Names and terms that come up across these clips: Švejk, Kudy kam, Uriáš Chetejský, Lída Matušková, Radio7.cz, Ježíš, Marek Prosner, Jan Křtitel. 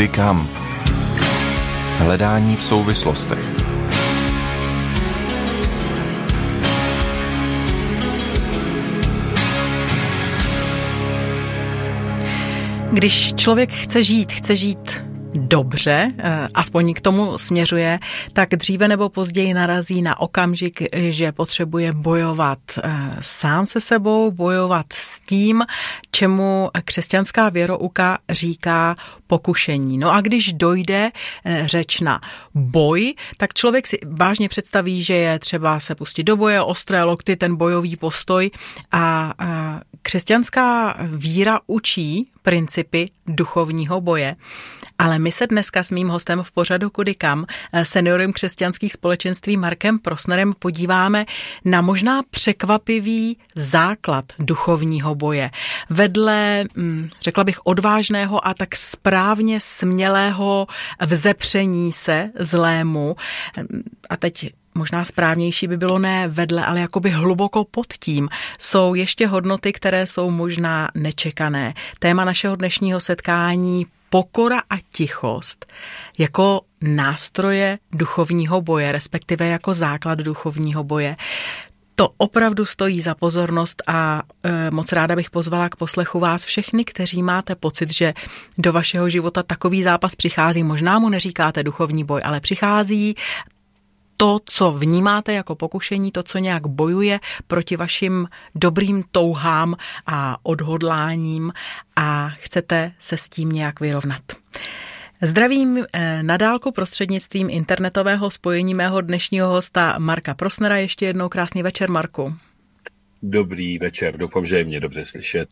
Kudy kam. Hledání v souvislostech. Když člověk chce žít dobře, aspoň k tomu směřuje, tak dříve nebo později narazí na okamžik, že potřebuje bojovat sám se sebou, bojovat s tím, čemu křesťanská věrouka říká pokušení. No a když dojde řeč na boj, tak člověk si vážně představí, že je třeba se pustit do boje, ostré lokty, ten bojový postoj, a křesťanská víra učí principy duchovního boje. Ale my se dneska s mým hostem v pořadu Kudy kam, seniorem křesťanských společenství Markem Prosnerem, podíváme na možná překvapivý základ duchovního boje. Vedle, řekla bych, odvážného a tak správně smělého vzepření se zlému, a teď možná správnější by bylo ne vedle, ale jakoby hluboko pod tím, jsou ještě hodnoty, které jsou možná nečekané. Téma našeho dnešního setkání: pokora a tichost jako nástroje duchovního boje, respektive jako základ duchovního boje. To opravdu stojí za pozornost a moc ráda bych pozvala k poslechu vás všechny, kteří máte pocit, že do vašeho života takový zápas přichází. Možná mu neříkáte duchovní boj, ale přichází to, co vnímáte jako pokušení, to, co nějak bojuje proti vašim dobrým touhám a odhodláním a chcete se s tím nějak vyrovnat. Zdravím na dálku prostřednictvím internetového spojení mého dnešního hosta Marka Prosnera. Ještě jednou krásný večer, Marku. Dobrý večer, doufám, že je mě dobře slyšet.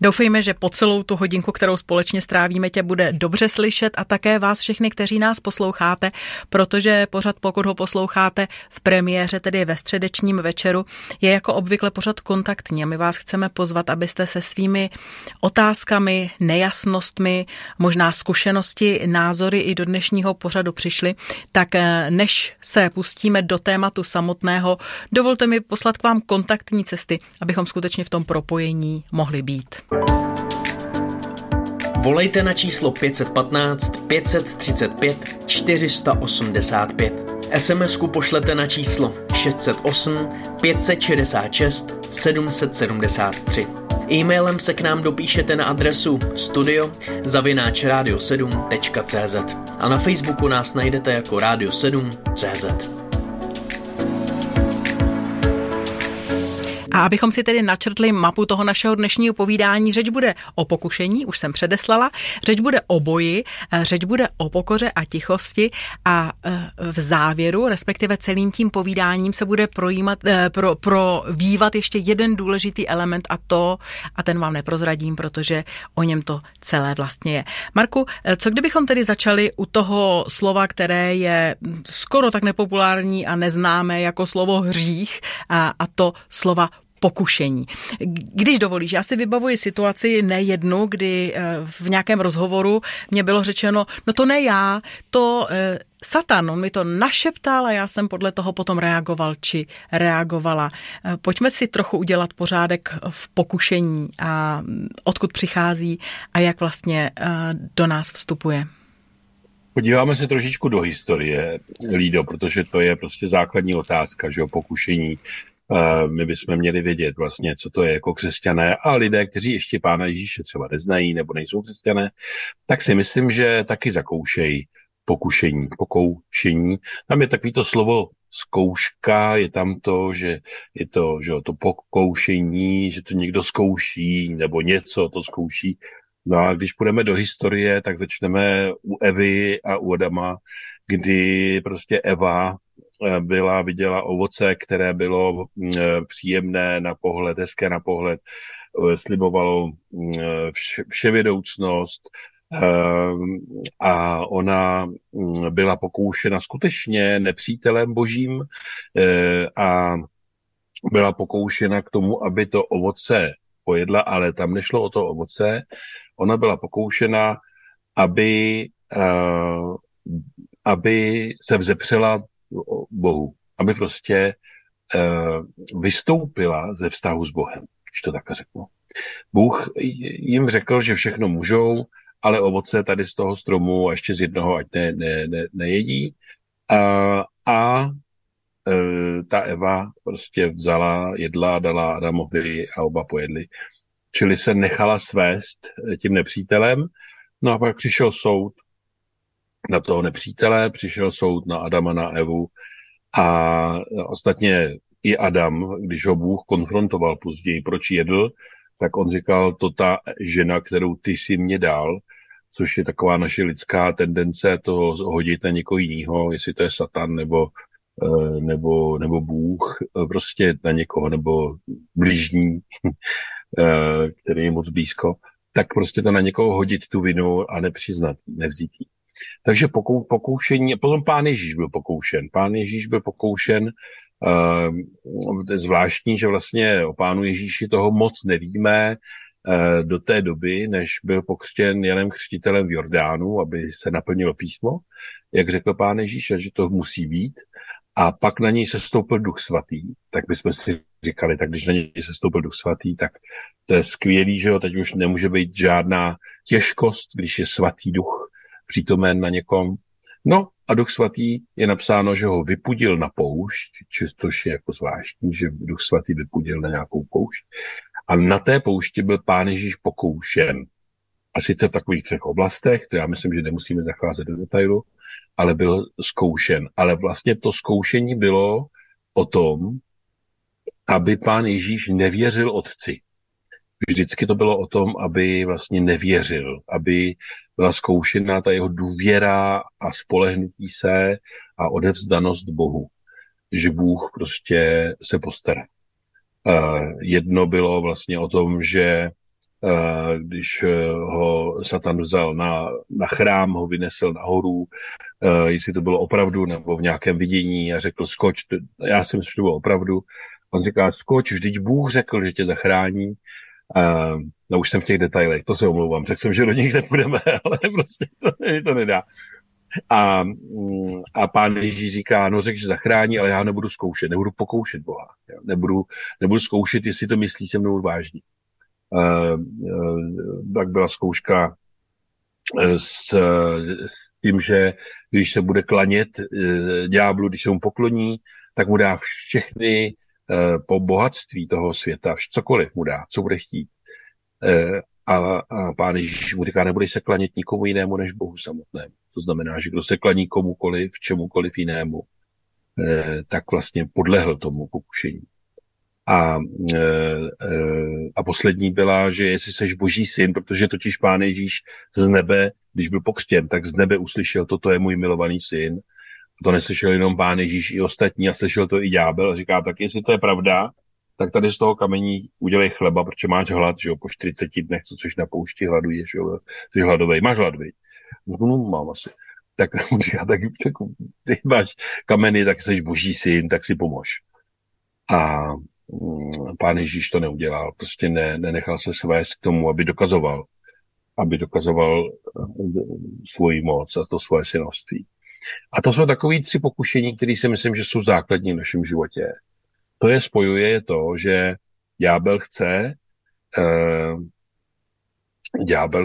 Doufejme, že po celou tu hodinku, kterou společně strávíme, tě bude dobře slyšet a také vás všechny, kteří nás posloucháte, protože pořad, pokud ho posloucháte v premiéře, tedy ve středečním večeru, je jako obvykle pořad kontaktní a my vás chceme pozvat, abyste se svými otázkami, nejasnostmi, možná zkušenosti, názory i do dnešního pořadu přišli. Tak než se pustíme do tématu samotného, dovolte mi poslat k vám kontaktní cesty, abychom skutečně v tom propojení mohli být. Volejte na číslo 515 535 485. SMS-ku pošlete na číslo 608 566 773. E-mailem se k nám dopíšete na adresu studio@radio7.cz a na Facebooku nás najdete jako Radio7.cz. A abychom si tedy načrtli mapu toho našeho dnešního povídání, řeč bude o pokušení, už jsem předeslala, řeč bude o boji, řeč bude o pokoře a tichosti a v závěru, respektive celým tím povídáním, se bude provívat ještě jeden důležitý element a ten vám neprozradím, protože o něm to celé vlastně je. Marku, co kdybychom tedy začali u toho slova, které je skoro tak nepopulární a neznámé jako slovo hřích, a to slova pokušení. Když dovolíš, já si vybavuji situaci nejednu, kdy v nějakém rozhovoru mě bylo řečeno, no to ne já, to Satan, on mi to našeptal a já jsem podle toho potom reagoval či reagovala. Pojďme si trochu udělat pořádek v pokušení a odkud přichází a jak vlastně do nás vstupuje. Podíváme se trošičku do historie, Lído, protože to je prostě základní otázka, že o pokušení. My bychom měli vědět vlastně, co to je jako křesťané, a lidé, kteří ještě Pána Ježíše třeba neznají nebo nejsou křesťané, tak si myslím, že taky zakoušejí pokoušení. Tam je takovýto slovo zkouška, je tam to, že je to, že to pokoušení, že to někdo zkouší nebo něco to zkouší. No a když půjdeme do historie, tak začneme u Evy a u Adama, kdy prostě Eva viděla ovoce, které bylo příjemné na pohled, hezké na pohled, slibovalo vševědoucnost a ona byla pokoušena skutečně nepřítelem božím a byla pokoušena k tomu, aby to ovoce pojedla, ale tam nešlo o to ovoce. Ona byla pokoušena, aby se vzepřela Bohu, aby prostě vystoupila ze vztahu s Bohem, když to tak řeknu. Bůh jim řekl, že všechno můžou ale ovoce tady z toho stromu a ještě z jednoho ať nejedí. Ta Eva prostě vzala, jedla, dala Adamovi a oba pojedli. Čili se nechala svést tím nepřítelem. No a pak přišel soud na toho nepřítele, přišel soud na Adama, na Evu a ostatně i Adam, když ho Bůh konfrontoval později, proč jedl, tak on říkal, to ta žena, kterou ty jsi mě dal, což je taková naše lidská tendence toho hodit na někoho jiného, jestli to je Satan nebo Bůh, prostě na někoho, nebo bližní, který je moc blízko, tak prostě to na někoho hodit tu vinu a nepřiznat, nevzít ji. Takže pokoušení, a potom pán Ježíš byl pokoušen, to je zvláštní, že vlastně o pánu Ježíši toho moc nevíme do té doby, než byl pokřtěn Janem Křtitelem v Jordánu, aby se naplnilo písmo, jak řekl pán Ježíš, že to musí být. A pak na něj sestoupil Duch Svatý, tak bychom si říkali, tak když na něj sestoupil Duch Svatý, tak to je skvělý, že jo, teď už nemůže být žádná těžkost, když je Svatý Duch přítomen na někom. No a Duch Svatý je napsáno, že ho vypudil na poušť, což je jako zvláštní, že Duch Svatý vypudil na nějakou poušť. A na té poušti byl pán Ježíš pokoušen. A sice v takových třech oblastech, to já myslím, že nemusíme zacházet do detailu, ale byl zkoušen. Ale vlastně to zkoušení bylo o tom, aby pán Ježíš nevěřil otci. Vždycky to bylo o tom, aby vlastně nevěřil, aby byla zkoušena ta jeho důvěra a spolehnutí se a odevzdanost Bohu, že Bůh prostě se postará. Jedno bylo vlastně o tom, že když ho Satan vzal na chrám, ho vynesl nahoru, jestli to bylo opravdu nebo v nějakém vidění a řekl skoč, já si myslím, že to bylo opravdu. On říká skoč, vždyť Bůh řekl, že tě zachrání. No už jsem v těch detailech, to se omlouvám, řekl jsem, že do nich nepůjdeme, ale prostě to nedá. A pán Ježíš říká, no řekl, že zachrání, ale já nebudu zkoušet, nebudu pokoušet Boha. Nebudu zkoušet, jestli to myslí se mnou vážně. Tak byla zkouška s tím, že když se bude klanět ďáblu, když se mu pokloní, tak mu dá všechny po bohatství toho světa, cokoliv mu dá, co bude chtít. A pán Ježíš mu říká, nebudeš se klanět nikomu jinému než Bohu samotnému. To znamená, že kdo se klaní komukoliv, čemukoliv jinému, tak vlastně podlehl tomu pokušení. A poslední byla, že jestli seš Boží syn, protože totiž pán Ježíš z nebe, když byl pokřtěn, tak z nebe uslyšel, toto je můj milovaný syn. A to neslyšel jenom pán Ježíš, i ostatní, a slyšel to i ďábel a říká, tak jestli to je pravda, tak tady z toho kamení udělej chleba, protože máš hlad, že jo, po 40 dnech, co jsi na poušti hladuješ, jo, jsi hladovej, máš hlad, viď? No, mám asi. Tak říká, tak ty máš kameny, tak seš Boží syn, tak si pomož. A pán Ježíš to neudělal, prostě nenechal se svést k tomu, aby dokazoval svoji moc a to svoje synoství. A to jsou takový tři pokušení, které si myslím, že jsou základní v našem životě. To je spojuje to, že ďábel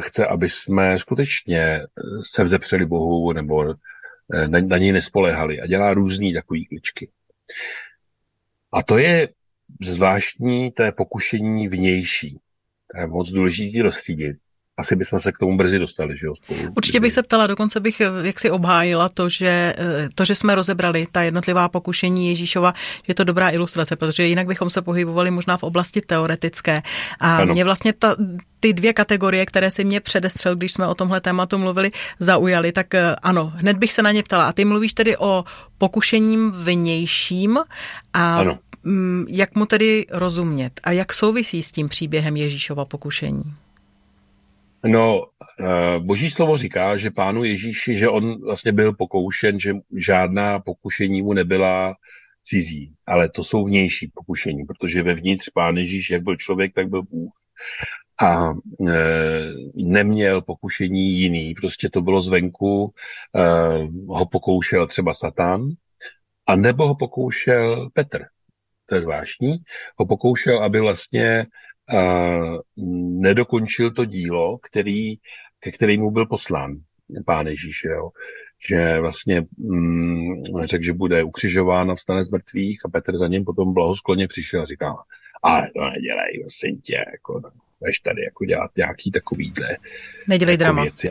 chce, aby jsme skutečně se vzepřeli Bohu nebo na něj nespoléhali a dělá různý takový kličky. A to je zvláštní, to je pokušení vnější. To je moc důležitý rozstřídit. Asi bychom se k tomu brzy dostali, že jo? Určitě bych se ptala, dokonce bych jaksi obhájila to, že jsme rozebrali ta jednotlivá pokušení Ježíšova, že je to dobrá ilustrace, protože jinak bychom se pohybovali možná v oblasti teoretické. A mě vlastně ty dvě kategorie, které si mě předestřel, když jsme o tomhle tématu mluvili, zaujaly, tak ano, hned bych se na ně ptala. A ty mluvíš tedy o pokušením vnějším a ano. Jak mu tedy rozumět a jak souvisí s tím příběhem Ježíšova pokušení? No, Boží slovo říká, že pánu Ježíši, že on vlastně byl pokoušen, že žádná pokušení mu nebyla cizí, ale to jsou vnější pokušení, protože vevnitř pán Ježíš, jak byl člověk, tak byl Bůh a neměl pokušení jiný, prostě to bylo zvenku, ho pokoušel třeba Satan, a nebo ho pokoušel Petr, to je zvláštní, ho pokoušel, aby vlastně nedokončil to dílo, který ke kterému byl poslán Pán Ježíš, jo? Že vlastně řekl, že bude ukřižován a vstane z mrtvých a Petr za ním potom blahoskloně přišel a říká, ale to nedělej, vlastně tě, jako, budeš tady jako dělat nějaký takovýhle nedělej jako drama. Věci.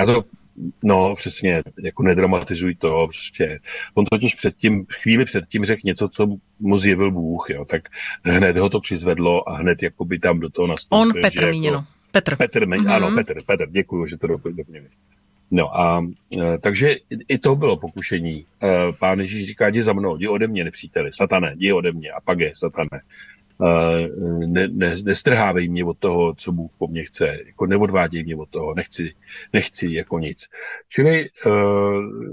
No, přesně, jako nedramatizuj to, prostě. On totiž chvíli předtím řekl něco, co mu zjevil Bůh, jo, tak hned ho to přizvedlo a hned jakoby tam do toho nastoupil. On, Petr míněno. Jako, Petr, děkuju, že to doplňuješ. No a takže i to bylo pokušení. Pán Ježíš říká, jdi za mnou, jdi ode mě, nepříteli, satane, jdi ode mě, a pak je, satane. Nestrhávej mě od toho, co Bůh po mně chce, jako neodváděj mě od toho, nechci jako nic. Čili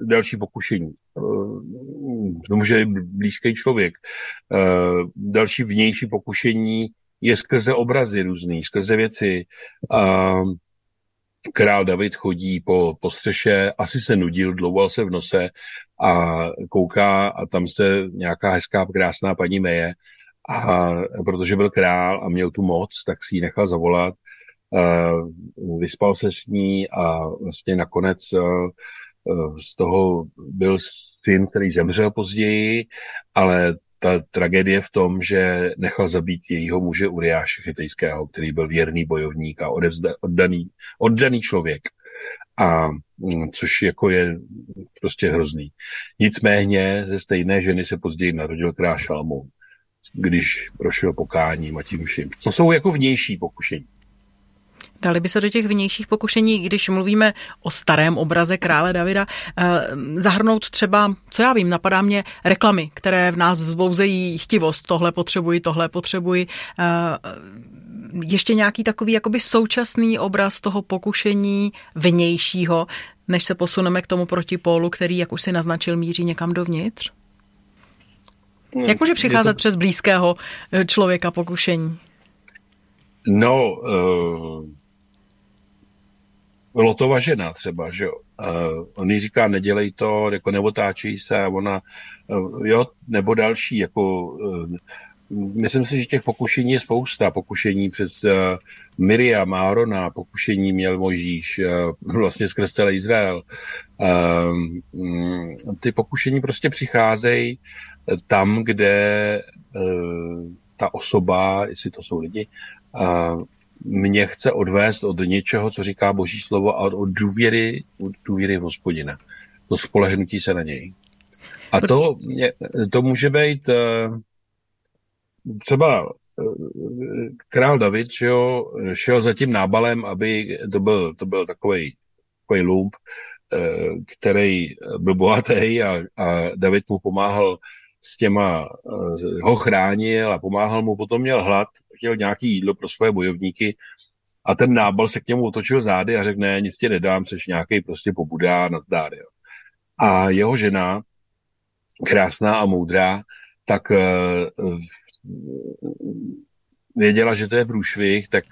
další pokušení. To může blízký člověk. Další vnější pokušení je skrze obrazy různý, skrze věci. Král David chodí po střeše, asi se nudil, dlouval se v nose a kouká a tam se nějaká hezká, krásná paní meje. A protože byl král a měl tu moc, tak si ji nechal zavolat, vyspal se s ní a vlastně nakonec z toho byl syn, který zemřel později, ale ta tragédie v tom, že nechal zabít jejího muže Uriáše Chetejského, který byl věrný bojovník a oddaný člověk. A což jako je prostě hrozný. Nicméně ze stejné ženy se později narodil král Šalamoun, když prošel pokáním a tím všim. To jsou jako vnější pokušení. Dali by se do těch vnějších pokušení, když mluvíme o starém obraze krále Davida, zahrnout třeba, co já vím, napadá mě reklamy, které v nás vzbouzejí chtivost. Tohle potřebuji. Ještě nějaký takový jakoby současný obraz toho pokušení vnějšího, než se posuneme k tomu protipólu, který, jak už si naznačil, míří někam dovnitř? Jak může přicházet přes blízkého člověka pokušení? No, Lotova žena třeba, že jo. On jí říká, nedělej to, jako neotáčej se, ona, jo, nebo další, jako, myslím si, že těch pokušení je spousta. Pokušení přes Miriam, Aarona, pokušení měl Mojžíš, vlastně skrz celý Izrael. Ty pokušení prostě přicházejí tam, kde ta osoba, jestli to jsou lidi, mě chce odvést od něčeho, co říká Boží slovo, a od důvěry v Hospodina. To spolehnutí se na něj. A to může být třeba král David, jo, šel za tím Nábalem, aby to byl takovej lump, který byl bohatý a David mu pomáhal s těma, ho chránil a pomáhal mu, potom měl hlad, chtěl nějaký jídlo pro svoje bojovníky a ten Nábal se k němu otočil zády a řekl, ne, nic ti nedám, seš nějakej prostě pobudá, nazdár. Jo. A jeho žena, krásná a moudrá, tak věděla, že to je průšvih, tak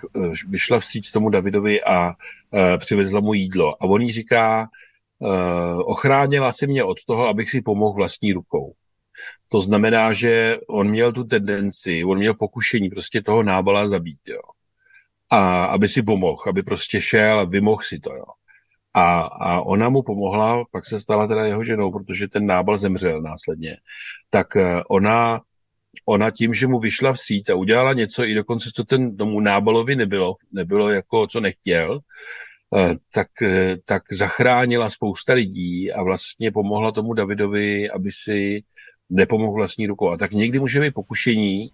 vyšla vstříc tomu Davidovi a přivezla mu jídlo. A on jí říká, ochránila si mě od toho, abych si pomohl vlastní rukou. To znamená, že on měl tu tendenci, on měl pokušení prostě toho Nábala zabít, jo. A aby si pomohl, aby prostě šel a vymohl si to, jo. A ona mu pomohla, pak se stala teda jeho ženou, protože ten Nábal zemřel následně. Tak ona tím, že mu vyšla vstříc a udělala něco, i dokonce, co ten tomu Nábalovi nebylo jako, co nechtěl, tak zachránila spousta lidí a vlastně pomohla tomu Davidovi, aby si nepomohl vlastní rukou. A tak někdy může být pokušení,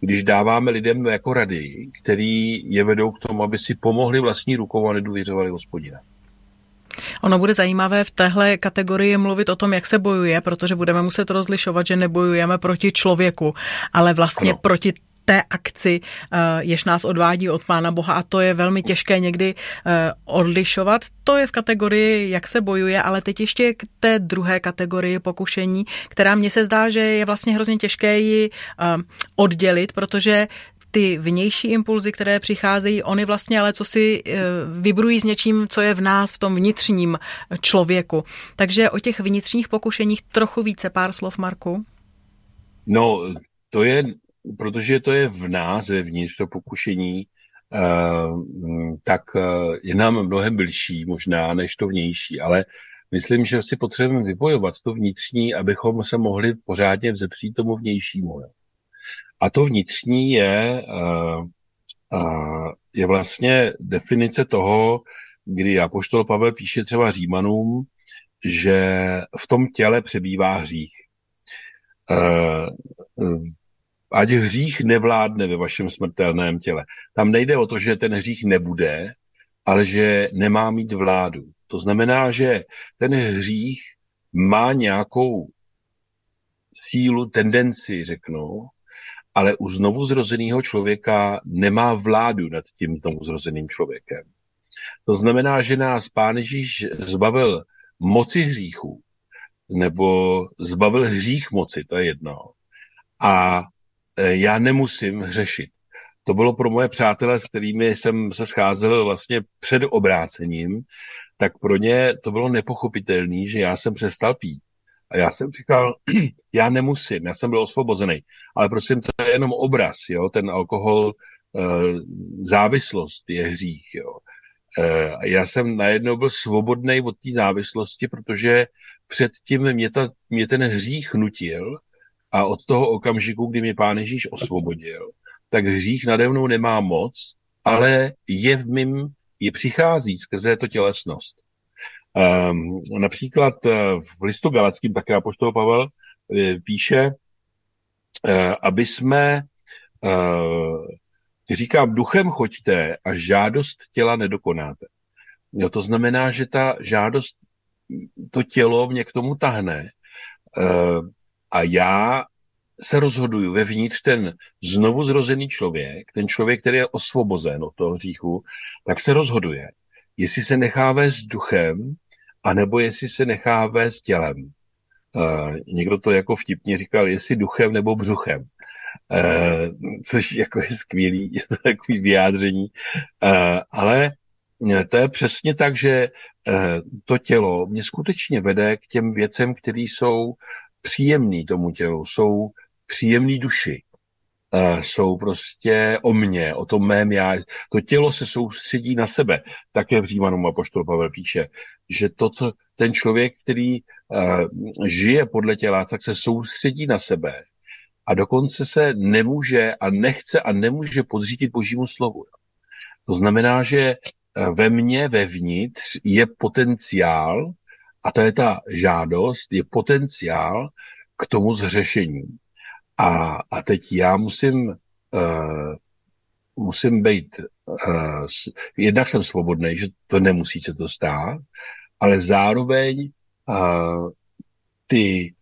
když dáváme lidem jako rady, který je vedou k tomu, aby si pomohli vlastní rukou a nedůvěřovali Hospodina. Ono bude zajímavé v téhle kategorii mluvit o tom, jak se bojuje, protože budeme muset rozlišovat, že nebojujeme proti člověku, ale vlastně proti té akci, jež nás odvádí od Pána Boha, a to je velmi těžké někdy odlišovat. To je v kategorii, jak se bojuje, ale teď ještě k té druhé kategorii pokušení, která mně se zdá, že je vlastně hrozně těžké ji oddělit, protože ty vnější impulzy, které přicházejí, oni vlastně ale co si vybrují s něčím, co je v nás, v tom vnitřním člověku. Takže o těch vnitřních pokušeních trochu více, pár slov, Marku. No, to je, protože to je v nás, vevnitř to pokušení, tak je nám mnohem blížší možná než to vnější, ale myslím, že si potřebujeme vybojovat to vnitřní, abychom se mohli pořádně vzepřít tomu vnějšímu. A to vnitřní je vlastně definice toho, kdy apoštol Pavel píše třeba Římanům, že v tom těle přebývá hřích. Ať hřích nevládne ve vašem smrtelném těle. Tam nejde o to, že ten hřích nebude, ale že nemá mít vládu. To znamená, že ten hřích má nějakou sílu, tendenci, řeknu, ale u znovuzrozeného člověka nemá vládu nad tím tomu zrozeným člověkem. To znamená, že nás Pán Ježíš zbavil moci hříchu, nebo zbavil hřích moci, to je jedno. A já nemusím hřešit. To bylo pro moje přátele, s kterými jsem se scházel vlastně před obrácením, tak pro ně to bylo nepochopitelné, že já jsem přestal pít. A já jsem říkal, já nemusím, já jsem byl osvobozený. Ale prosím, to je jenom obraz, jo? Ten alkohol, závislost je hřích. Jo? Já jsem najednou byl svobodný od té závislosti, protože předtím mě ten hřích nutil a od toho okamžiku, kdy mě Pán Ježíš osvobodil, tak hřích nade mnou nemá moc, ale je v mým, je přichází skrze to tělesnost. Například v listu Galackým také apoštol Pavel píše, aby jsme, říkám, duchem choďte a žádost těla nedokonáte. Jo, to znamená, že ta žádost, to tělo mě k tomu tahne a já se rozhoduju vevnitř ten znovu zrozený člověk, ten člověk, který je osvobozen od toho hříchu, tak se rozhoduje, jestli se nechá vést duchem, anebo jestli se nechá vést tělem. Někdo to jako vtipně říkal, jestli duchem nebo břuchem. Což jako je skvělý, je to takový vyjádření. Ale to je přesně tak, že to tělo mě skutečně vede k těm věcem, které jsou příjemné tomu tělu, jsou příjemné duši. Jsou prostě o mně, o tom mém já. To tělo se soustředí na sebe. Také v Římanům apoštol Pavel píše, že to, co ten člověk, který žije podle těla, tak se soustředí na sebe a dokonce se nemůže a nechce a nemůže podřídit Božímu slovu. To znamená, že ve mně, vevnitř je potenciál, a to je ta žádost, je potenciál k tomu zhřešení. A teď já musím být, jednak jsem svobodný, že to nemusí se to stát, ale zároveň ty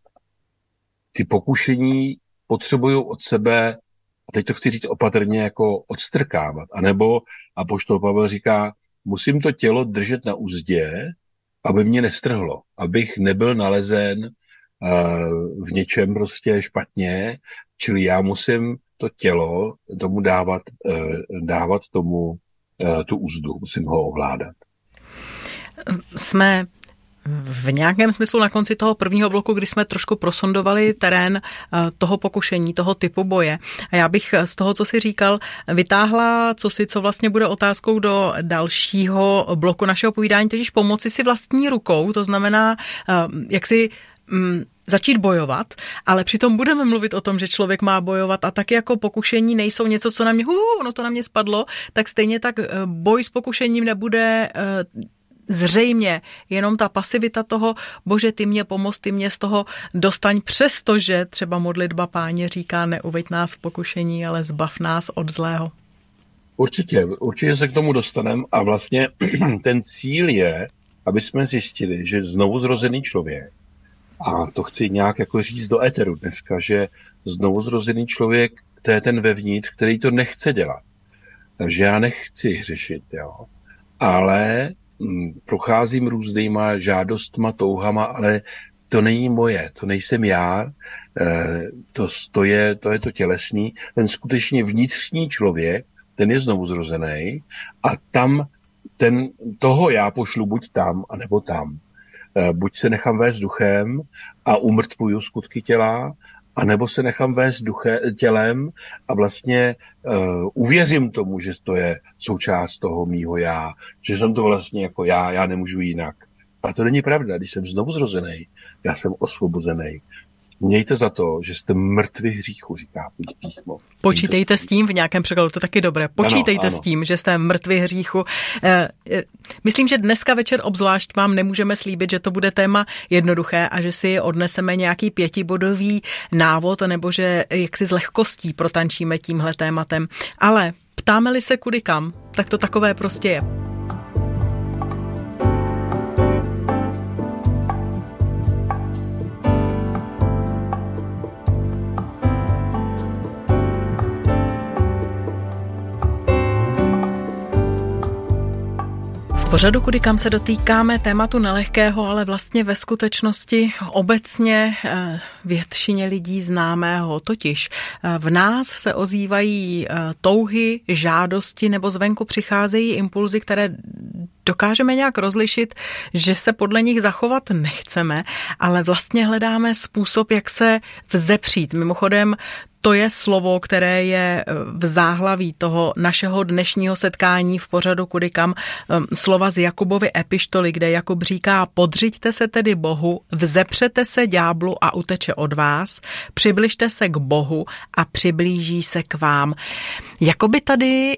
pokušení potřebuju od sebe, a teď to chci říct opatrně, jako odstrkávat. A nebo apoštol Pavel říká, musím to tělo držet na uzdě, aby mě nestrhlo, abych nebyl nalezen v něčem prostě špatně, čili já musím to tělo tomu dávat tomu tu úzdu, musím ho ovládat. Jsme v nějakém smyslu na konci toho prvního bloku, kdy jsme trošku prosondovali terén toho pokušení, toho typu boje. A já bych z toho, co jsi říkal, vytáhla, co vlastně bude otázkou do dalšího bloku našeho povídání, totiž pomoci si vlastní rukou, to znamená, jak si začít bojovat, ale přitom budeme mluvit o tom, že člověk má bojovat a tak jako pokušení nejsou něco, co na mě, no to na mě spadlo, tak stejně tak boj s pokušením nebude zřejmě jenom ta pasivita toho, bože, ty mě pomoz, ty mě z toho dostaň, přestože třeba modlitba Páně říká, neuveď nás v pokušení, ale zbav nás od zlého. Určitě se k tomu dostaneme a vlastně ten cíl je, aby jsme zjistili, že znovu zrozený člověk, a to chci nějak jako říct do éteru dneska, že znovuzrozený člověk, to je ten vevnitř, který to nechce dělat. Takže já nechci hřešit, jo. Ale procházím různýma žádostma, touhama, ale to není moje, to nejsem já, to je to tělesný. Ten skutečně vnitřní člověk, ten je znovuzrozený a tam toho já pošlu buď tam, anebo tam. Buď se nechám vést duchem a umrtvuju skutky těla, anebo se nechám vést tělem a vlastně uvěřím tomu, že to je součást toho mýho já, že jsem to vlastně jako já nemůžu jinak. A to není pravda, když jsem znovu zrozený, já jsem osvobozený. Mějte za to, že jste mrtví hříchu, říká písmo. Počítejte s tím, v nějakém překladu to taky dobré, počítejte ano. s tím, že jste mrtví hříchu. Myslím, že dneska večer obzvlášť vám nemůžeme slíbit, že to bude téma jednoduché a že si odneseme nějaký 5bodový návod, nebo že jaksi s lehkostí protančíme tímhle tématem. Ale ptáme-li se kudy kam, tak to takové prostě je. Pořadu Kudy kam se dotýkáme tématu nelehkého, ale vlastně ve skutečnosti obecně většině lidí známého. Totiž v nás se ozývají touhy, žádosti nebo zvenku přicházejí impulzy, které dokážeme nějak rozlišit, že se podle nich zachovat nechceme, ale vlastně hledáme způsob, jak se vzepřít. Mimochodem, to je slovo, které je v záhlaví toho našeho dnešního setkání v pořadu Kudy kam, slova z Jakubovy epištoly, kde Jakub říká: podřiďte se tedy Bohu, vzepřete se ďáblu a uteče od vás, přibližte se k Bohu a přiblíží se k vám. Jakoby tady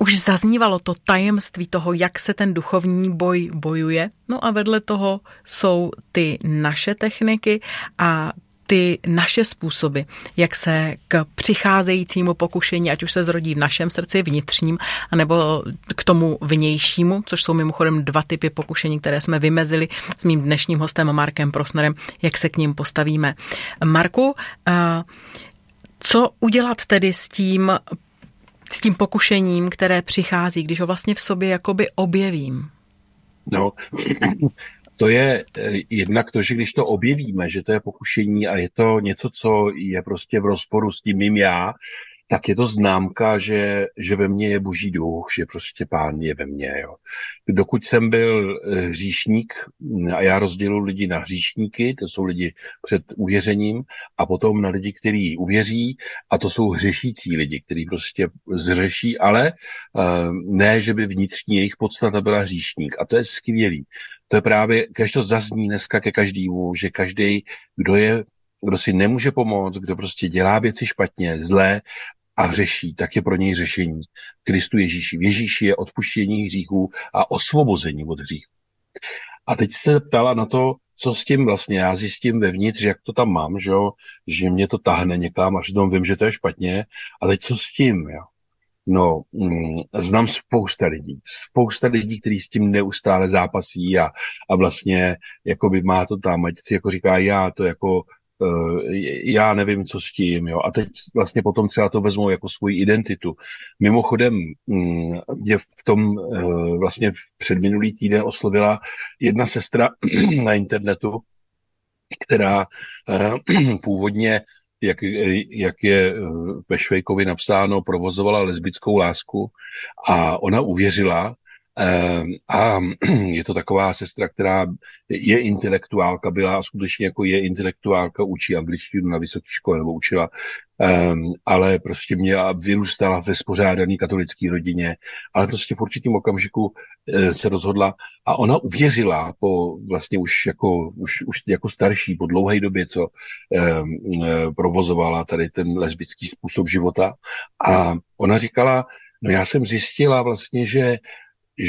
už zaznívalo to tajemství toho, jak se ten duchovní boj bojuje. No a vedle toho jsou ty naše techniky a ty naše způsoby, jak se k přicházejícímu pokušení, ať už se zrodí v našem srdci vnitřním, anebo k tomu vnějšímu, což jsou mimochodem dva typy pokušení, které jsme vymezili s mým dnešním hostem Markem Prosnerem, jak se k ním postavíme. Marku, co udělat tedy s tím pokušením, které přichází, když ho vlastně v sobě jakoby objevím? No, to je jednak to, že když to objevíme, že to je pokušení a je to něco, co je prostě v rozporu s tím mým já, tak je to známka, že ve mně je Boží duch, že prostě Pán je ve mně. Jo. Dokud jsem byl hříšník, a já rozděluji lidi na hříšníky, to jsou lidi před uvěřením, a potom na lidi, kteří uvěří, a to jsou hřešící lidi, kteří prostě zřeší, ale ne, že by vnitřní jejich podstata byla hříšník. A to je skvělý. To je právě, když to zazní dneska ke každému, že každý, kdo si nemůže pomoct, kdo prostě dělá věci špatně, zlé a hřeší, tak je pro něj řešení Kristu Ježíši. V Ježíši je odpuštění hříchů a osvobození od hříchů. A teď se ptala na to, co s tím vlastně já zjistím vevnitř, jak to tam mám, že jo? Že mě to tahne někam a přitom vím, že to je špatně. A teď co s tím, jo? No, znám spousta lidí, kteří s tím neustále zápasí a vlastně jakoby má to tam, ať si jako říká, já nevím, co s tím, jo. A teď vlastně potom třeba to vezmou jako svoji identitu. Mimochodem, mě v tom vlastně předminulý týden oslovila jedna sestra na internetu, která původně, jak je ve Švejkovi napsáno, provozovala lesbickou lásku a ona uvěřila. A je to taková sestra, která je intelektuálka, byla skutečně jako je intelektuálka, učí angličtinu na vysoké škole nebo učila, ale prostě vyrůstala ve spořádané katolické rodině, ale prostě v určitém okamžiku se rozhodla a ona uvěřila po vlastně už jako starší, po dlouhé době, co provozovala tady ten lesbický způsob života, a ona říkala, no já jsem zjistila vlastně, že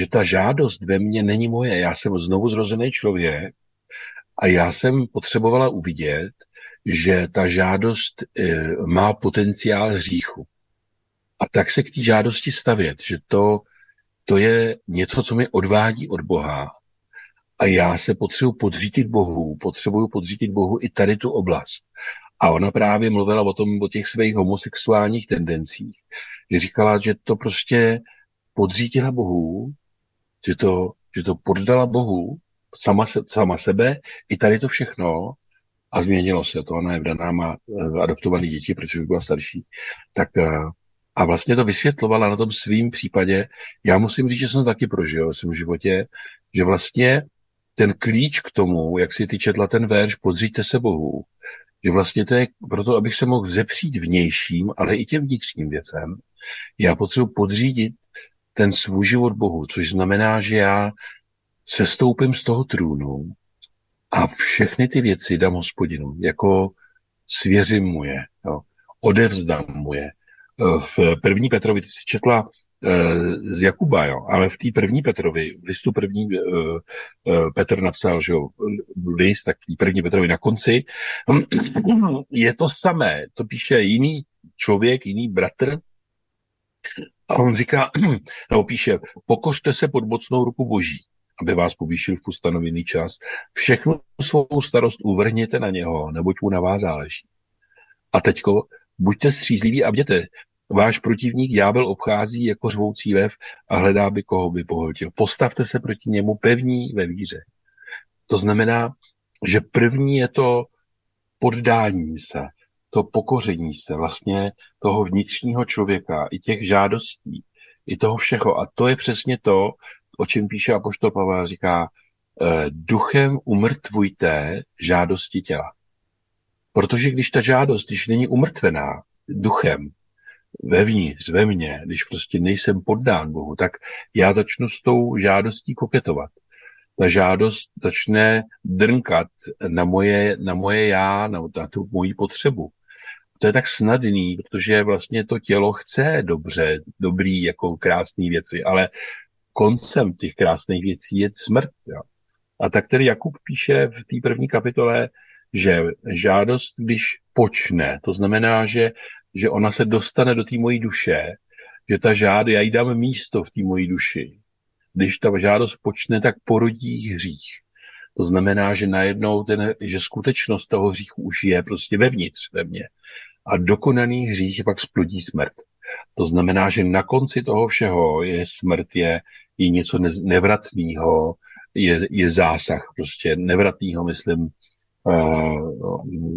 ta žádost ve mně není moje. Já jsem znovu zrozený člověk a já jsem potřebovala uvidět, že ta žádost má potenciál hříchu. A tak se k té žádosti stavět, že to je něco, co mě odvádí od Boha. A já se potřebuju podřídit Bohu i tady tu oblast. A ona právě mluvila o těch svých homosexuálních tendencích. Že říkala, že to prostě podřídila Bohu, že to poddala Bohu, sama sebe, i tady to všechno, a změnilo se to. Ona je vdaná, má adoptované děti, protože byla starší. Tak a vlastně to vysvětlovala na tom svým případě. Já musím říct, že jsem taky prožil v svém životě, že vlastně ten klíč k tomu, jak si ty četla ten verš, podříďte se Bohu, že vlastně to je proto, abych se mohl vzepřít vnějším, ale i těm vnitřním věcem. Já potřebuji podřídit ten svůj život Bohu, což znamená, že já sestoupím z toho trůnu a všechny ty věci dám Hospodinu, jako svěřím mu je, jo, odevzdám mu je. V první Petrovi, ty jsi četla z Jakuba, jo, ale v té první Petrovi, v listu první Petr napsal, že jo, list, tak v té první Petrovi na konci, je to samé, to píše jiný člověk, jiný bratr, a on říká, nebo píše, pokořte se pod mocnou ruku Boží, aby vás povýšil v ustanovený čas. Všechnu svou starost uvrhněte na něho, neboť mu na vás záleží. A teďko, buďte střízliví a bděte. Váš protivník ďábel obchází jako řvoucí lev a hledá by, koho by pohltil. Postavte se proti němu pevní ve víře. To znamená, že první je to poddání se, to pokoření se vlastně toho vnitřního člověka, i těch žádostí, i toho všeho. A to je přesně to, o čem píše apoštol Pavel, říká, duchem umrtvujte žádosti těla. Protože když ta žádost, když není umrtvená duchem, vevnitř, ve mně, když prostě nejsem poddán Bohu, tak já začnu s tou žádostí koketovat. Ta žádost začne drnkat na moje já, na tu moji potřebu. To je tak snadný, protože vlastně to tělo chce dobře, dobrý, jako krásné věci, ale koncem těch krásných věcí je smrt. Jo. A tak tedy Jakub píše v té první kapitole, že žádost, když počne, to znamená, že ona se dostane do té mojí duše, že ta žádost, já jí dám místo v té mojí duši. Když ta žádost počne, tak porodí hřích. To znamená, že najednou že skutečnost toho hříchu už je prostě vevnitř ve mně. A dokonaný hřích pak splodí smrt. To znamená, že na konci toho všeho je smrt, je něco nevratného, je zásah prostě nevratného, myslím,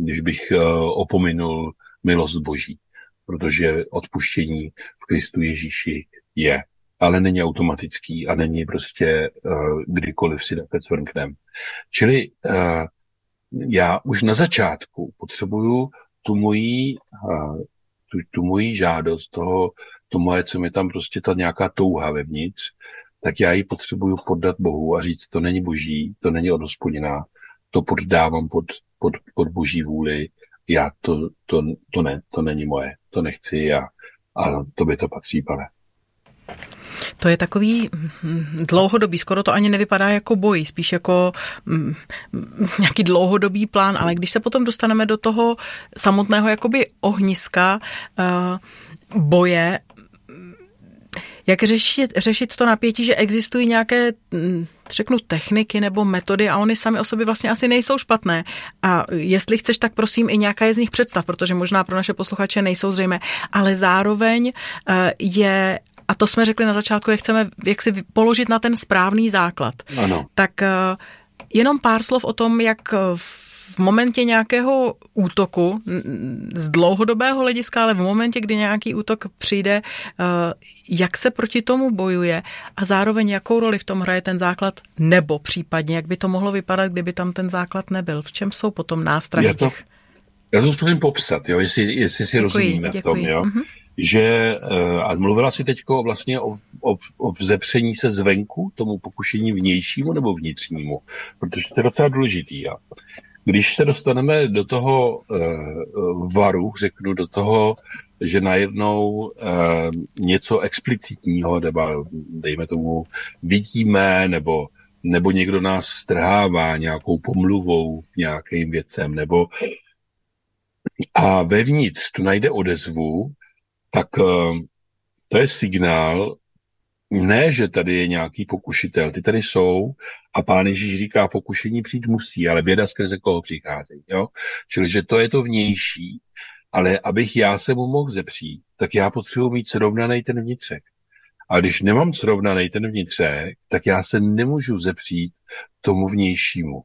když bych opominul milost Boží, protože odpuštění v Kristu Ježíši je, ale není automatický a není prostě kdykoliv si takhle cvrknem. Čili já už na začátku potřebuju tu moji žádost, to moje, co mi tam prostě ta nějaká touha vevnitř, tak já ji potřebuju poddat Bohu a říct, to není Boží, to není od Hospodina, to poddávám pod Boží vůli, já to ne, to není moje, to nechci a tobě to patří, Pane. To je takový dlouhodobý, skoro to ani nevypadá jako boj, spíš jako nějaký dlouhodobý plán, ale když se potom dostaneme do toho samotného jakoby ohniska boje, jak řešit to napětí, že existují nějaké, řeknu, techniky nebo metody a oni sami o sobě vlastně asi nejsou špatné. A jestli chceš, tak prosím i nějaká je z nich představ, protože možná pro naše posluchače nejsou zřejmé, ale zároveň je... A to jsme řekli na začátku, jak chceme jaksi položit na ten správný základ. Ano. Tak jenom pár slov o tom, jak v momentě nějakého útoku, z dlouhodobého hlediska, ale v momentě, kdy nějaký útok přijde, jak se proti tomu bojuje a zároveň jakou roli v tom hraje ten základ, nebo případně, jak by to mohlo vypadat, kdyby tam ten základ nebyl. V čem jsou potom nástrahy těch? Já to zkusím popsat, jo, jestli si rozumíme v tom, jo. Mm-hmm. Že, a mluvila si teďko vlastně o vzepření se zvenku, tomu pokušení vnějšímu nebo vnitřnímu, protože to je docela důležitý. Já. Když se dostaneme do toho varu, řeknu, do toho, že najednou něco explicitního, nebo dejme tomu vidíme, nebo někdo nás strhává nějakou pomluvou, nějakým věcem, nebo a vevnitř to najde odezvu, tak to je signál, ne, že tady je nějaký pokušitel, ty tady jsou a Pán Ježíš říká, pokušení přijít musí, ale běda skrze koho přichází, jo? Čili, že to je to vnější, ale abych já se mu mohl zepřít, tak já potřebuji mít srovnaný ten vnitřek. A když nemám srovnaný ten vnitřek, tak já se nemůžu zepřít tomu vnějšímu.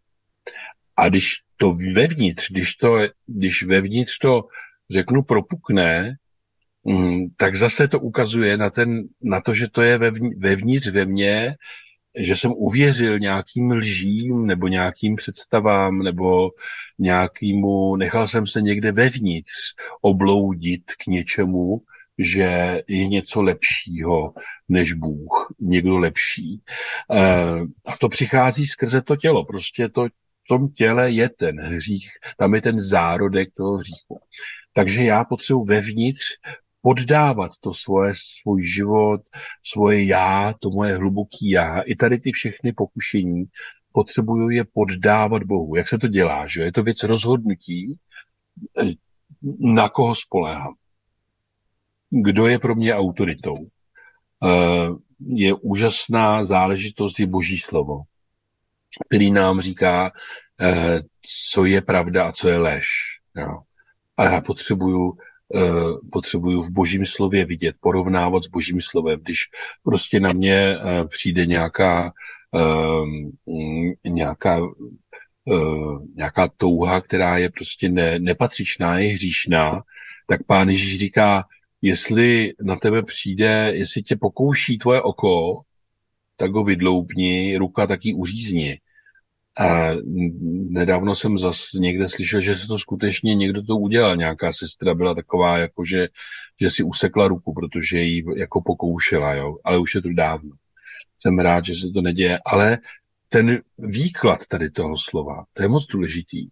A když to vevnitř, když vevnitř to, řeknu, propukne, tak zase to ukazuje na to, že to je vevnitř ve mně že jsem uvěřil nějakým lžím nebo nějakým představám nebo nějakému, nechal jsem se někde vevnitř obloudit k něčemu, že je něco lepšího než Bůh, někdo lepší. A to přichází skrze to tělo, prostě to v tom těle je ten hřích, tam je ten zárodek toho hříchu. Takže já potřebuji vevnitř poddávat to svůj život, svoje já, to moje hluboký já. I tady ty všechny pokušení potřebuju je poddávat Bohu. Jak se to dělá, že? Je to věc rozhodnutí, na koho spoléhám. Kdo je pro mě autoritou? Je úžasná záležitost i Boží slovo, který nám říká, co je pravda a co je lež. A já potřebuju v Božím slově vidět, porovnávat s Božím slovem. Když prostě na mě přijde nějaká touha, která je prostě nepatřičná, je hříšná, tak Pán Ježíš říká, jestli na tebe přijde, jestli tě pokouší tvoje oko, tak ho vydloupni, ruka taky uřízni. A nedávno jsem zase někde slyšel, že se to skutečně někdo to udělal. Nějaká sestra byla taková, jako že si usekla ruku, protože ji jako pokoušela, jo? Ale už je to dávno. Jsem rád, že se to neděje. Ale ten výklad tady toho slova, to je moc důležitý.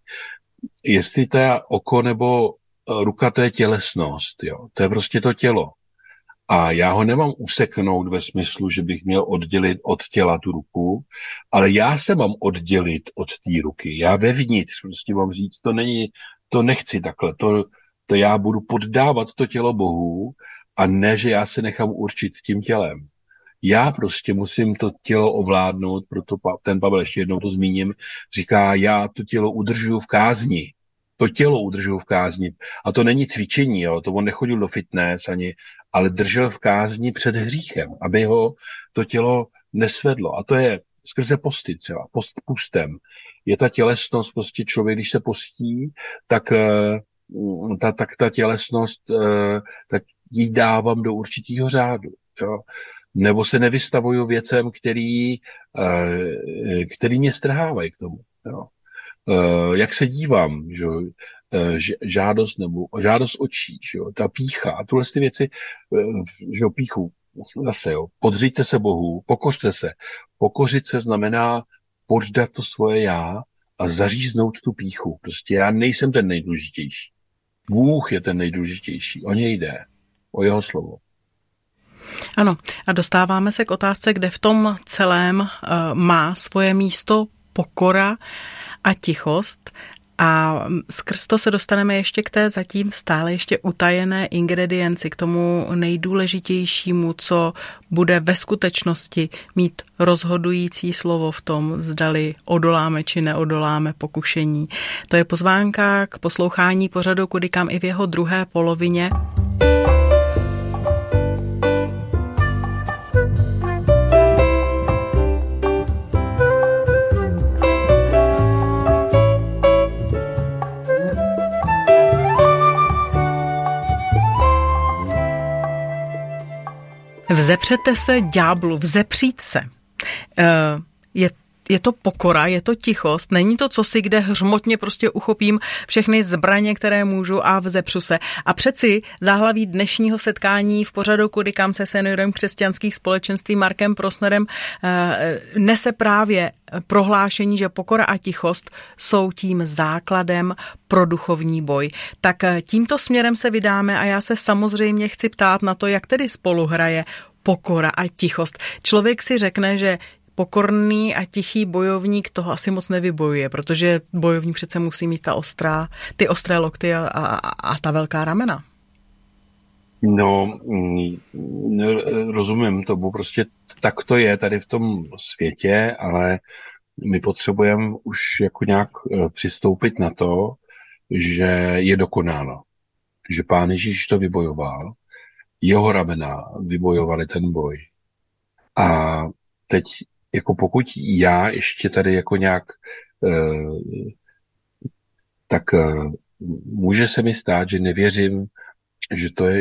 Jestli to je oko nebo ruka, to je tělesnost, jo? To je prostě to tělo. A já ho nemám useknout ve smyslu, že bych měl oddělit od těla tu ruku, ale já se mám oddělit od té ruky. Já vevnitř prostě mám říct, to nechci takhle, to já budu poddávat to tělo Bohu a ne, že já se nechám určit tím tělem. Já prostě musím to tělo ovládnout, proto ten Pavel, ještě jednou to zmíním, říká, já to tělo udržuju v kázni. To tělo udržuju v kázni. A to není cvičení, jo? To on nechodil do fitness ani, ale držel v kázni před hříchem, aby ho to tělo nesvedlo. A to je skrze posty třeba, post pustem. Je ta tělesnost, prostě člověk, když se postí, tak ta tělesnost, tak ji dávám do určitýho řádu. Jo? Nebo se nevystavuju věcem, který mě strhávají k tomu. Jo? Jak se dívám, že žádost nebo žádost očí, že jo, ta pýcha a tuhle ty věci, že jo, pýchu, zase jo, podříďte se Bohu, pokořte se. Pokořit se znamená poddat to svoje já a zaříznout tu pýchu. Prostě já nejsem ten nejdůležitější. Bůh je ten nejdůležitější, o něj jde, o jeho slovo. Ano, a dostáváme se k otázce, kde v tom celém má svoje místo pokora a tichost. A skrz to se dostaneme ještě k té zatím stále ještě utajené ingredienci, k tomu nejdůležitějšímu, co bude ve skutečnosti mít rozhodující slovo v tom, zdali odoláme či neodoláme pokušení. To je pozvánka k poslouchání pořadu Kudy kam i v jeho druhé polovině. Vzepřete se ďáblu, vzepřít se. Je to pokora, je to tichost, není to cosi, kde hřmotně prostě uchopím všechny zbraně, které můžu a vzepřu se. A přeci záhlaví dnešního setkání v pořadu Kudy kam se seniorem křesťanských společenství Markem Prosnerem nese právě prohlášení, že pokora a tichost jsou tím základem pro duchovní boj. Tak tímto směrem se vydáme a já se samozřejmě chci ptát na to, jak tedy spolu hraje pokora a tichost. Člověk si řekne, že pokorný a tichý bojovník toho asi moc nevybojuje, protože bojovník přece musí mít ty ostré lokty a ta velká ramena. No, rozumím tomu, prostě tak to je tady v tom světě, ale my potřebujeme už jako nějak přistoupit na to, že je dokonáno, že Pán Ježíš to vybojoval, jeho ramena vybojovali ten boj. A teď jako pokud já ještě tady jako nějak, tak může se mi stát, že nevěřím,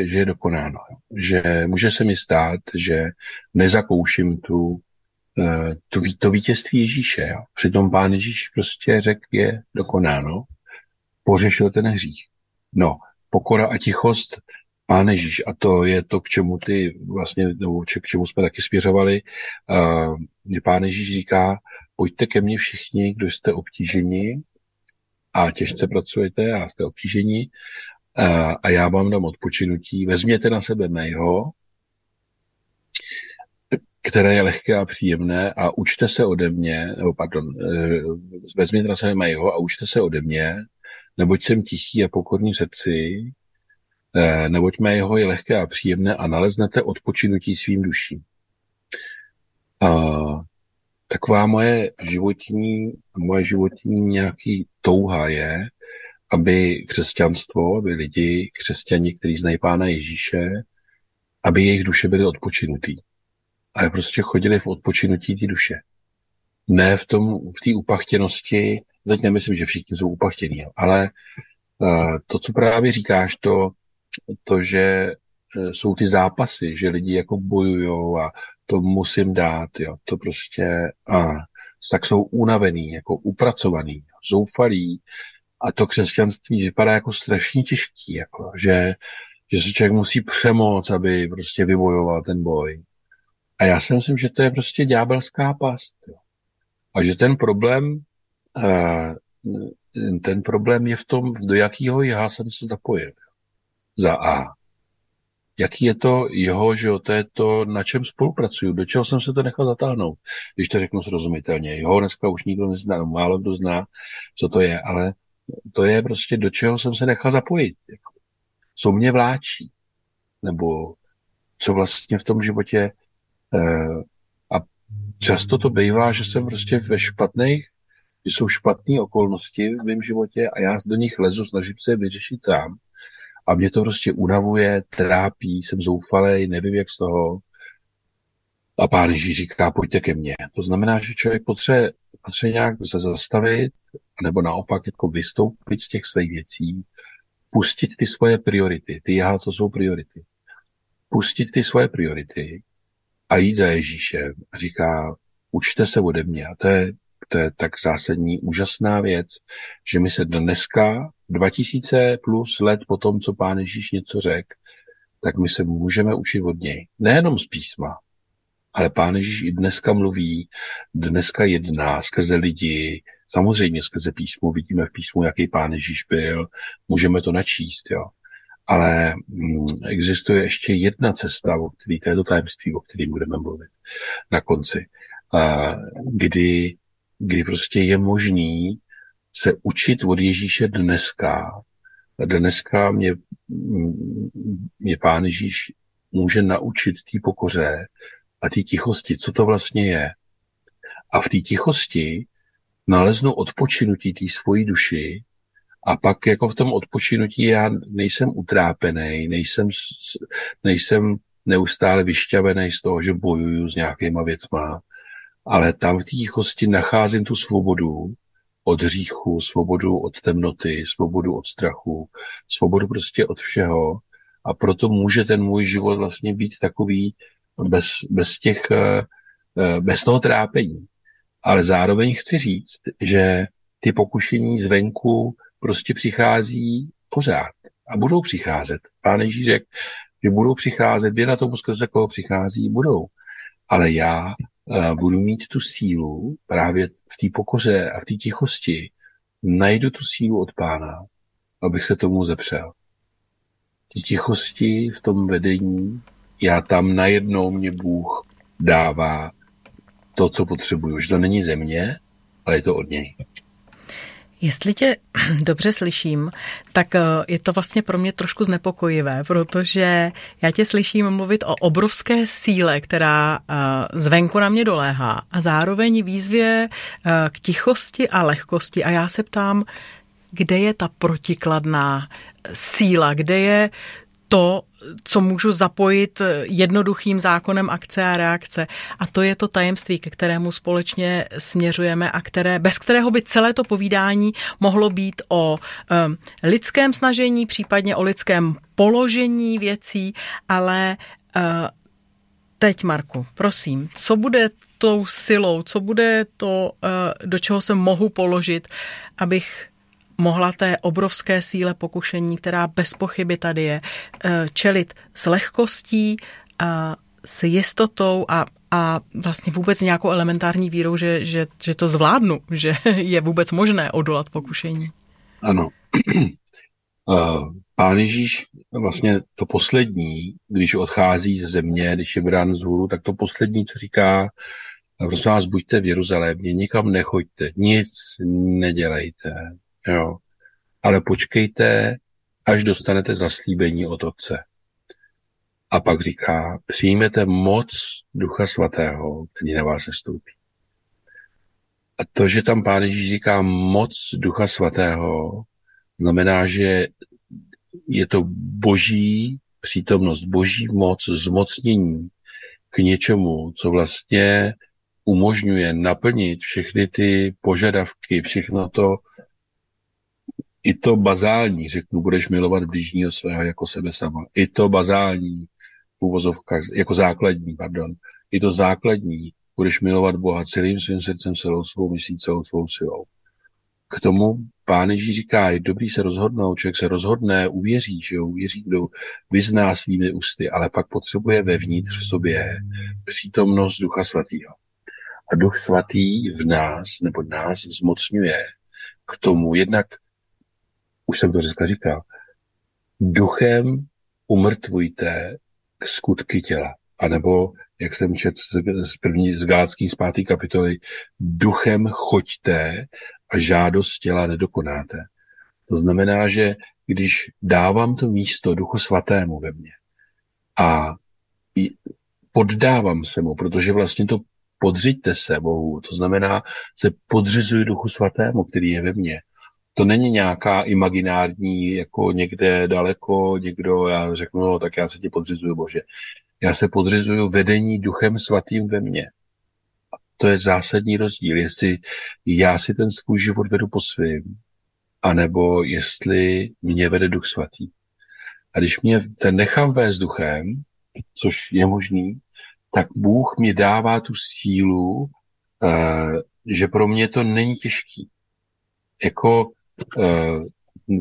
že je dokonáno. Že může se mi stát, že nezakouším tu to vítězství Ježíše. Jo. Přitom Pán Ježíš prostě řekl, je dokonáno, pořešil ten hřích. No, pokora a tichost Pán Ježíš, a to je to, k čemu ty vlastně, nebo k čemu jsme taky směřovali. Pán Ježíš říká, pojďte ke mně všichni, kdo jste obtíženi a těžce pracujete a jste obtíženi a já vám dám odpočinutí. Vezměte na sebe mého, které je lehké a příjemné a učte se ode mě, vezměte na sebe mého a učte se ode mě, neboť jsem tichý a pokorný v srdci, neboť mého je lehké a příjemné a naleznete odpočinutí svým duším. Taková moje životní nějaký touha je, aby křesťanstvo, aby lidi, křesťani, kteří znají Pána Ježíše, aby jejich duše byly odpočinutý. A prostě chodili v odpočinutí ty duše. Ne v tom, v té upachtěnosti, teď nemyslím, že všichni jsou upachtění, ale to, co právě říkáš, to, že jsou ty zápasy, že lidi jako bojujou a to musím dát, jo, to prostě, a tak jsou unavený, jako upracovaný, zoufalý a to křesťanství vypadá jako strašně těžký, jako, že se člověk musí přemoct, aby prostě vybojoval ten boj. A já si myslím, že to je prostě ďábelská past. Jo. A že ten problém je v tom, do jakého já jsem se zapojil. Za A. Jaký je to jeho, že jo, to je to, na čem spolupracuju, do čeho jsem se to nechal zatáhnout, když to řeknu srozumitelně. Jo, dneska už nikdo nezná, málo kdo zná, co to je, ale to je prostě, do čeho jsem se nechal zapojit. Jako. Co mě vláčí, nebo co vlastně v tom životě. A často to bývá, že jsem prostě že jsou špatné okolnosti v mém životě a já do nich lezu, snažím se je vyřešit sám. A mě to prostě unavuje, trápí, jsem zoufalej, nevím jak z toho. A Pán Ježíš říká, pojďte ke mně. To znamená, že člověk potřebuje nějak se zastavit, nebo naopak jako vystoupit z těch svých věcí, pustit ty svoje priority. To jsou priority. Pustit ty svoje priority a jít za Ježíšem. A říká, učte se ode mě. A to je tak zásadní, úžasná věc, že my se dneska, 2000 plus let po tom, co Pán Ježíš něco řekl, tak my se můžeme učit od něj. Nejenom z písma, ale Pán Ježíš i dneska mluví, dneska jedná skrze lidi, samozřejmě skrze písmo, vidíme v písmu, jaký Pán Ježíš byl, můžeme to načíst, jo. Ale existuje ještě jedna cesta, to je to tajemství, o kterém budeme mluvit na konci, kdy prostě je možný se učit od Ježíše dneska. Dneska mě Pán Ježíš může naučit té pokoře a té tichosti, co to vlastně je. A v té tichosti naleznu odpočinutí té svojí duši a pak jako v tom odpočinutí já nejsem utrápený, nejsem neustále vyšťavený z toho, že bojuju s nějakýma věcma, ale tam v té tichosti nacházím tu svobodu od hříchu, svobodu od temnoty, svobodu od strachu, svobodu prostě od všeho a proto může ten můj život vlastně být takový bez toho trápení. Ale zároveň chci říct, že ty pokušení zvenku prostě přichází pořád a budou přicházet. Pán Ježíš řekl, že budou přicházet, je na tom skrze koho přichází, budou. Ale já budu mít tu sílu právě v té pokoře a v té tichosti, najdu tu sílu od Pána, abych se tomu zepřel. V tichosti, v tom vedení, já tam najednou mě Bůh dává to, co potřebuju. Že to není ze mě, ale je to od něj. Jestli tě dobře slyším, tak je to vlastně pro mě trošku znepokojivé, protože já tě slyším mluvit o obrovské síle, která zvenku na mě doléhá a zároveň výzvě k tichosti a lehkosti. A já se ptám, kde je ta protikladná síla, kde je to, co můžu zapojit jednoduchým zákonem akce a reakce. A to je to tajemství, ke kterému společně směřujeme a bez kterého by celé to povídání mohlo být o lidském snažení, případně o lidském položení věcí, ale teď, Marku, prosím, co bude tou silou, co bude to, do čeho se mohu položit, abych mohla té obrovské síle pokušení, která bez pochyby tady je, čelit s lehkostí, s jistotou a vlastně vůbec nějakou elementární vírou, že to zvládnu, že je vůbec možné odolat pokušení. Ano. Pán Ježíš vlastně to poslední, když odchází ze země, když je brán z hůru, tak to poslední, co říká, prosím vás, buďte v Jeruzalémě, nikam nechoďte, nic nedělejte, jo. Ale počkejte, až dostanete zaslíbení od Otce. A pak říká, přijmete moc Ducha Svatého, který na vás sestoupí. A to, že tam Pán Ježíš říká moc Ducha Svatého, znamená, že je to boží přítomnost, boží moc, zmocnění k něčemu, co vlastně umožňuje naplnit všechny ty požadavky, všechno to, i to bazální, řeknu, budeš milovat blížního svého jako sebe sama, i to bazální, v uvozovkách, jako základní, pardon, i to základní, budeš milovat Boha celým svým srdcem, celou svou myslí, celou svou silou. K tomu Pán Ježíš říká, je dobrý se rozhodnout, člověk se rozhodne, uvěří, že jo, uvěří, kdo vyzná svými ústy, ale pak potřebuje vevnitř v sobě přítomnost Ducha Svatého. A Duch Svatý v nás, nebo nás zmocňuje k tomu, jednak, už jsem to říkal, duchem umrtvujte k skutky těla. A nebo, jak jsem četl z Galacký z 5. kapitoly, duchem choďte a žádost těla nedokonáte. To znamená, že když dávám to místo Duchu Svatému ve mně a poddávám se mu, protože vlastně to podřiďte se Bohu, to znamená, se podřizuji Duchu Svatému, který je ve mně. To není nějaká imaginární, jako někde daleko, někdo, já řeknu, no, tak já se ti podřizuju, Bože. Já se podřizuju vedení Duchem Svatým ve mně. A to je zásadní rozdíl, jestli já si ten svůj život vedu po svým, anebo jestli mě vede Duch Svatý. A když mě nechám vést Duchem, což je možný, tak Bůh mi dává tu sílu, že pro mě to není těžký. Jako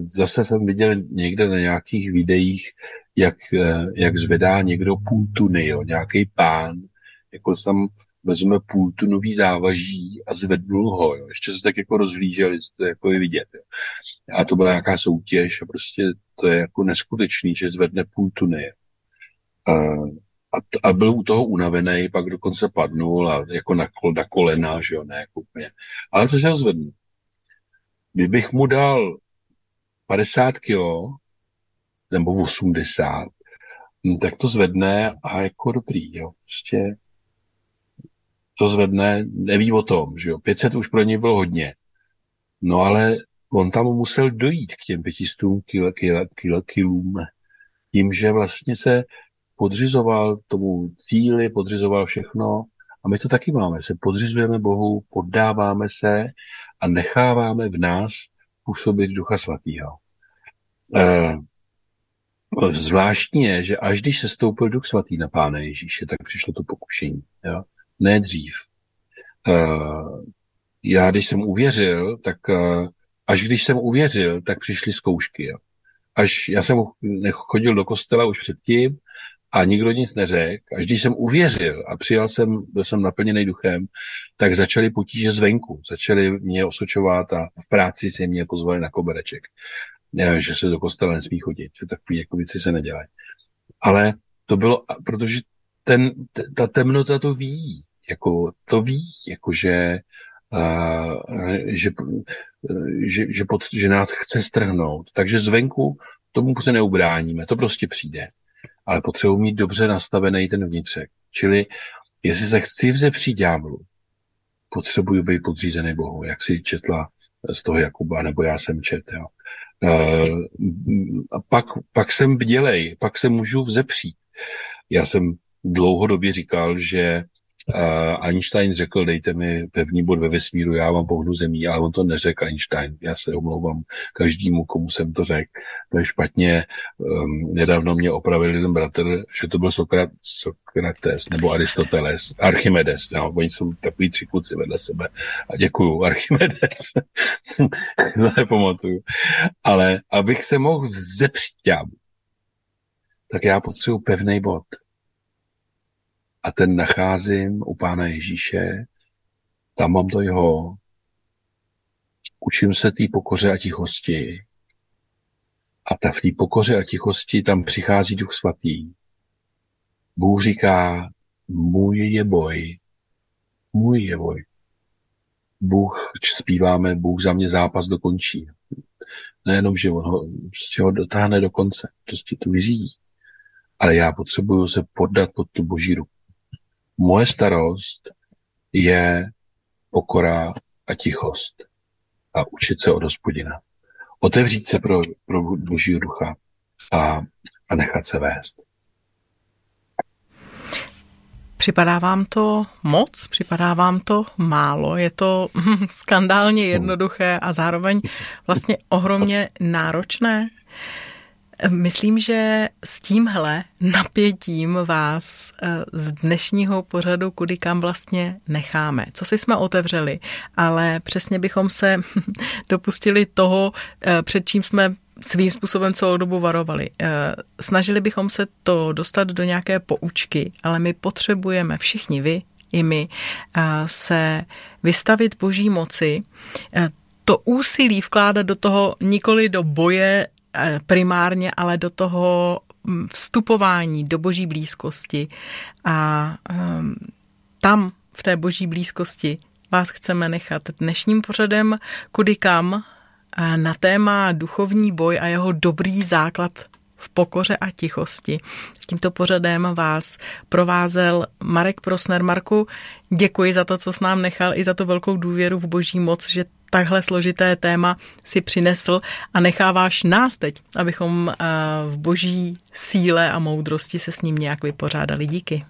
zase jsem viděl někde na nějakých videích, jak zvedá někdo půl tuny, jo, nějaký pán, jako tam vezme půl tunový závaží a zvednul ho, jo. Ještě se tak jako rozhlíželi, to jako je vidět, jo. A to byla nějaká soutěž a prostě to je jako neskutečný, že zvedne půl tuny. A byl u toho unavený, pak dokonce padnul a jako na kolena, že jo, ne, jako úplně. Ale to se zvednul. Kdybych mu dal 50 kilo, nebo 80, tak to zvedne a jako dobrý, jo. Prostě to zvedne, neví o tom, že jo. 500 už pro něj bylo hodně. No ale on tam musel dojít k těm 500 kilům. Tím, že vlastně se podřizoval tomu cíli, podřizoval všechno. A my to taky máme. Se podřizujeme Bohu, poddáváme se a necháváme v nás působit Ducha Svatého. Zvláštní je, že až když se stoupil Duch Svatý na Pána Ježíše, tak přišlo to pokušení. Jo? Ne dřív. Já když jsem uvěřil, tak až když jsem uvěřil, tak přišly zkoušky. Jo? Až já jsem chodil do kostela už předtím a nikdo nic neřekl. Až když jsem uvěřil a přijal jsem, byl jsem naplněný duchem, tak začaly potíže zvenku. Začaly mě osočovat a v práci se mě pozvali na kobereček. Že se do kostela nesmí chodit, že takové jako věci se nedělají. Ale to bylo, protože ta temnota to ví, jako to ví, jakože že nás chce strhnout. Takže zvenku tomu se neubráníme, to prostě přijde. Ale potřebuji mít dobře nastavený ten vnitřek. Čili jestli se chci vzepřít ďáblu, potřebuji být podřízený Bohu, jak si četla z toho Jakuba, nebo já jsem četl. Jo. A pak jsem bdělej, pak se můžu vzepřít. Já jsem dlouhodobě říkal, že Einstein řekl, dejte mi pevný bod ve vesmíru, já vám pohnu zemí, ale on to neřekl Einstein. Já se omlouvám každému, komu jsem to řekl. To je špatně. Nedávno mě opravil jeden bratr, že to byl Sokrates nebo Aristoteles, Archimedes. No, oni jsou takový tři kluci vedle sebe. A děkuju, Archimedes. To nepamatuju. Ale abych se mohl vzepřít, tak já potřebuji pevný bod. A ten nacházím u Pána Ježíše, tam mám to jeho, učím se té pokoře a tichosti. A ta v té pokoře a tichosti tam přichází Duch Svatý. Bůh říká, můj je boj. Bůh, zpíváme, Bůh za mě zápas dokončí. Nejenom, že on ho, prostě ho dotáhne do konce, prostě to vyřídí. Ale já potřebuju se poddat pod tu boží ruku. Moje starost je pokora a tichost a učit se od Hospodina. Otevřít se pro božího ducha a nechat se vést. Připadá vám to moc? Připadá vám to málo? Je to skandálně jednoduché a zároveň vlastně ohromně náročné? Myslím, že s tímhle napětím vás z dnešního pořadu Kudy kam vlastně necháme. Co si jsme otevřeli, ale přesně bychom se dopustili toho, před čím jsme svým způsobem celou dobu varovali. Snažili bychom se to dostat do nějaké poučky, ale my potřebujeme, všichni vy i my, se vystavit boží moci, to úsilí vkládat do toho nikoli do boje, primárně, ale do toho vstupování do boží blízkosti a tam v té boží blízkosti vás chceme nechat dnešním pořadem Kudy kam na téma duchovní boj a jeho dobrý základ v pokoře a tichosti. Tímto pořadem vás provázel Marek Prosner. Marku, děkuji za to, co s nám nechal i za tu velkou důvěru v boží moc, že takhle složité téma si přinesl a necháváš nás teď, abychom v boží síle a moudrosti se s ním nějak vypořádali. Díky.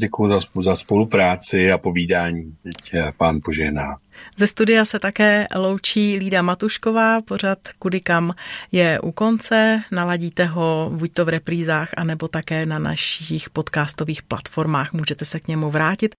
Děkuji za spolupráci a povídání. Teď Pán požehná. Ze studia se také loučí Lída Matušková. Pořad Kudy kam je u konce. Naladíte ho buď to v reprízách, anebo také na našich podcastových platformách. Můžete se k němu vrátit.